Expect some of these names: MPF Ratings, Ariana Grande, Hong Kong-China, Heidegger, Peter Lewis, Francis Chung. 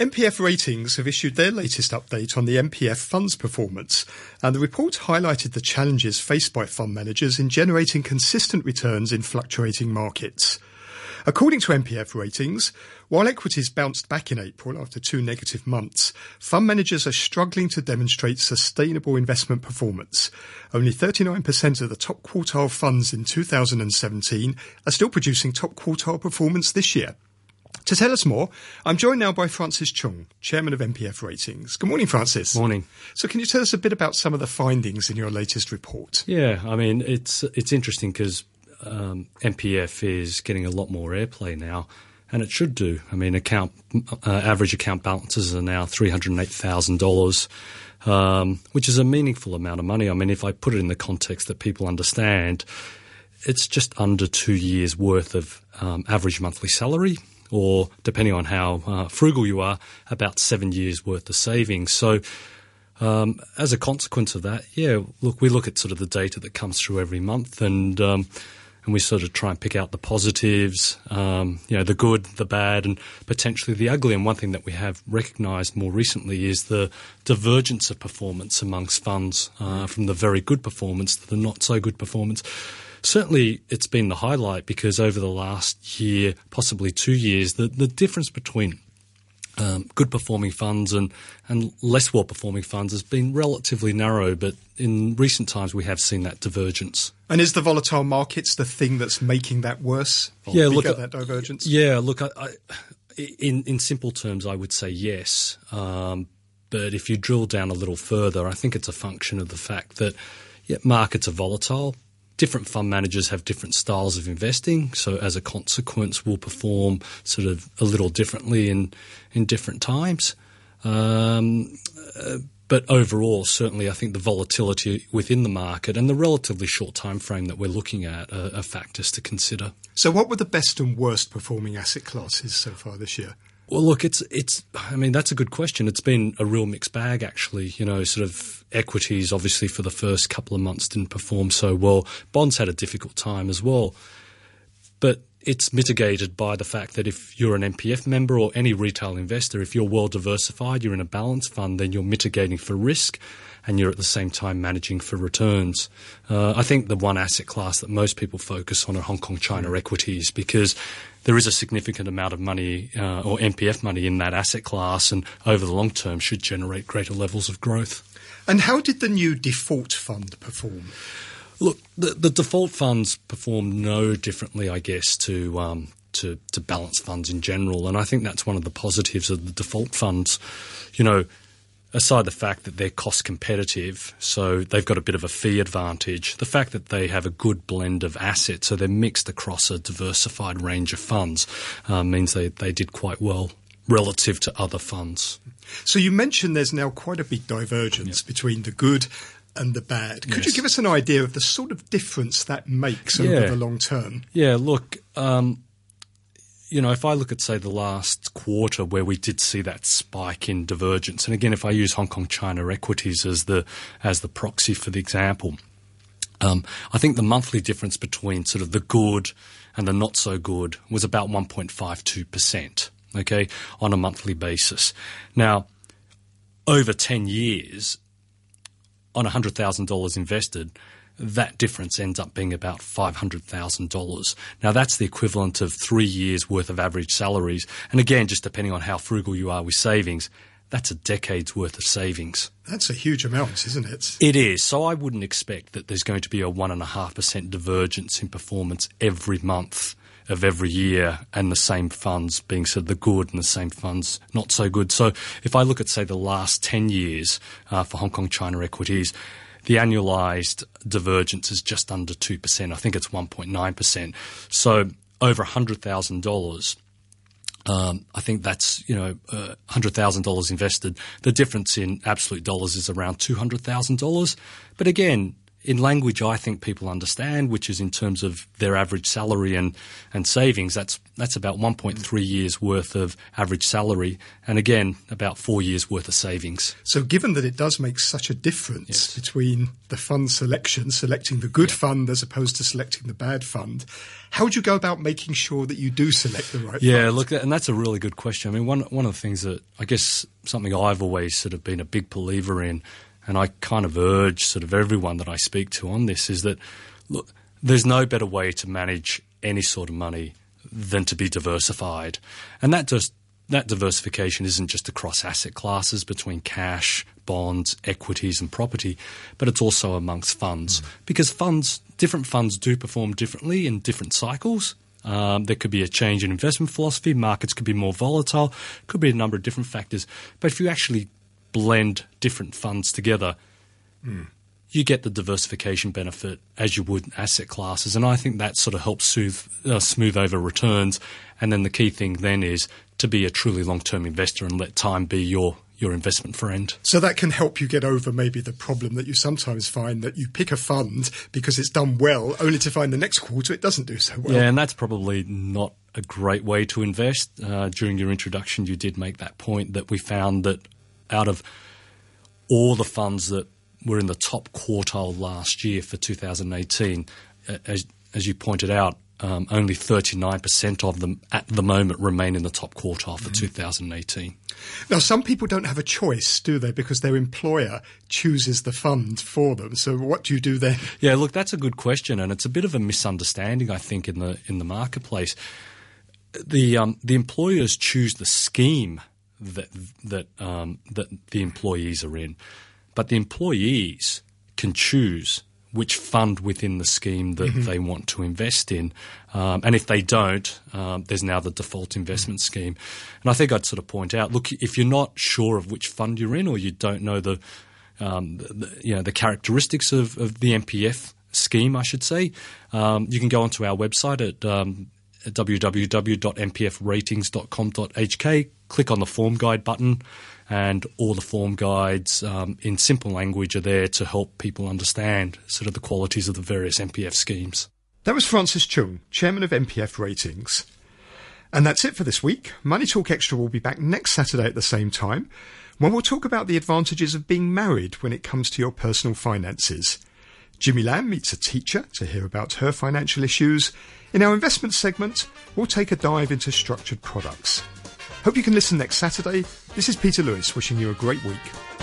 MPF Ratings have issued their latest update on the MPF fund's performance, and the report highlighted the challenges faced by fund managers in generating consistent returns in fluctuating markets. According to MPF Ratings, while equities bounced back in April after 2 negative months, fund managers are struggling to demonstrate sustainable investment performance. Only 39% of the top quartile funds in 2017 are still producing top quartile performance this year. To tell us more, I'm joined now by Francis Chung, Chairman of MPF Ratings. Good morning, Francis. Morning. So can you tell us a bit about some of the findings in your latest report? Yeah, I mean, it's interesting because MPF is getting a lot more airplay now, and it should do. I mean, average account balances are now $308,000, which is a meaningful amount of money. I mean, if I put it in the context that people understand, it's just under 2 years' worth of average monthly salary, or depending on how frugal you are, about 7 years' worth of savings. So as a consequence of that, we look at sort of the data that comes through every month, and we sort of try and pick out the positives, the good, the bad, and potentially the ugly. And one thing that we have recognised more recently is the divergence of performance amongst funds from the very good performance to the not-so-good performance. Certainly, it's been the highlight because over the last year, possibly 2 years, the difference between good-performing funds and less well-performing funds has been relatively narrow, but in recent times we have seen that divergence. And is the volatile markets the thing that's making that worse? That divergence? Yeah, look, I, in simple terms, I would say yes. But if you drill down a little further, I think it's a function of the fact that markets are volatile. Different fund managers have different styles of investing, so as a consequence will perform sort of a little differently in different times. But overall, certainly I think the volatility within the market and the relatively short time frame that we're looking at are factors to consider. So what were the best and worst performing asset classes so far this year? Well, look, that's a good question. It's been a real mixed bag, actually. You know, sort of equities, obviously, for the first couple of months didn't perform so well. Bonds had a difficult time as well. But it's mitigated by the fact that if you're an MPF member or any retail investor, if you're well diversified, you're in a balanced fund, then you're mitigating for risk and you're at the same time managing for returns. I think the one asset class that most people focus on are Hong Kong-China equities because there is a significant amount of money or MPF money in that asset class and over the long term should generate greater levels of growth. And how did the new default fund perform? Look, the default funds perform no differently, I guess, to balanced funds in general. And I think that's one of the positives of the default funds, you know, aside the fact that they're cost competitive, so they've got a bit of a fee advantage, the fact that they have a good blend of assets, so they're mixed across a diversified range of funds, means they did quite well relative to other funds. So you mentioned there's now quite a big divergence between the good and the bad. Could you give us an idea of the sort of difference that makes over the long term? Yeah, look, if I look at, say, the last quarter where we did see that spike in divergence, and again, if I use Hong Kong-China equities as the proxy for the example, I think the monthly difference between sort of the good and the not-so-good was about 1.52%, okay, on a monthly basis. Now, over 10 years... on $100,000 invested, that difference ends up being about $500,000. Now, that's the equivalent of 3 years' worth of average salaries. And again, just depending on how frugal you are with savings, that's a decade's worth of savings. That's a huge amount, isn't it? It is. So I wouldn't expect that there's going to be a 1.5% divergence in performance every month of every year and the same funds being sort of the good and the same funds not so good. So if I look at, say, the last 10 years for Hong Kong-China equities, the annualised divergence is just under 2%. I think it's 1.9%. So over $100,000, I think that's, $100,000 invested. The difference in absolute dollars is around $200,000. But again, in language I think people understand, which is in terms of their average salary and savings, that's about 1.3 years worth of average salary and, again, about 4 years worth of savings. So given that it does make such a difference between the fund selection, selecting the good fund as opposed to selecting the bad fund, how would you go about making sure that you do select the right fund? Yeah, look, and that's a really good question. I mean, one of the things that I guess something I've always sort of been a big believer in, and I kind of urge sort of everyone that I speak to on this, is that, look, there's no better way to manage any sort of money than to be diversified. And that diversification isn't just across asset classes between cash, bonds, equities and property, but it's also amongst funds. Because different funds do perform differently in different cycles. There could be a change in investment philosophy. Markets could be more volatile. Could be a number of different factors. But if you actually blend different funds together, you get the diversification benefit as you would in asset classes. And I think that sort of helps smooth over returns. And then the key thing then is to be a truly long-term investor and let time be your investment friend. So that can help you get over maybe the problem that you sometimes find that you pick a fund because it's done well, only to find the next quarter it doesn't do so well. Yeah, and that's probably not a great way to invest. During your introduction, you did make that point that we found that out of all the funds that were in the top quartile last year for 2018, as you pointed out, only 39% of them at the moment remain in the top quartile for 2018. Now, some people don't have a choice, do they? Because their employer chooses the fund for them. So what do you do then? Yeah, look, that's a good question, and it's a bit of a misunderstanding, I think, in the marketplace. The employers choose the scheme that the employees are in, but the employees can choose which fund within the scheme that they want to invest in. And if they don't, there's now the default investment scheme. And I think I'd sort of point out, look, if you're not sure of which fund you're in or you don't know the characteristics of the MPF scheme, I should say, you can go onto our website at www.mpfratings.com.hk, click on the form guide button, and all the form guides in simple language are there to help people understand sort of the qualities of the various MPF schemes. That was Francis Chung, Chairman of MPF Ratings. And that's it for this week. Money Talk Extra will be back next Saturday at the same time, when we'll talk about the advantages of being married when it comes to your personal finances. Jimmy Lamb meets a teacher to hear about her financial issues. In our investment segment, we'll take a dive into structured products. Hope you can listen next Saturday. This is Peter Lewis wishing you a great week.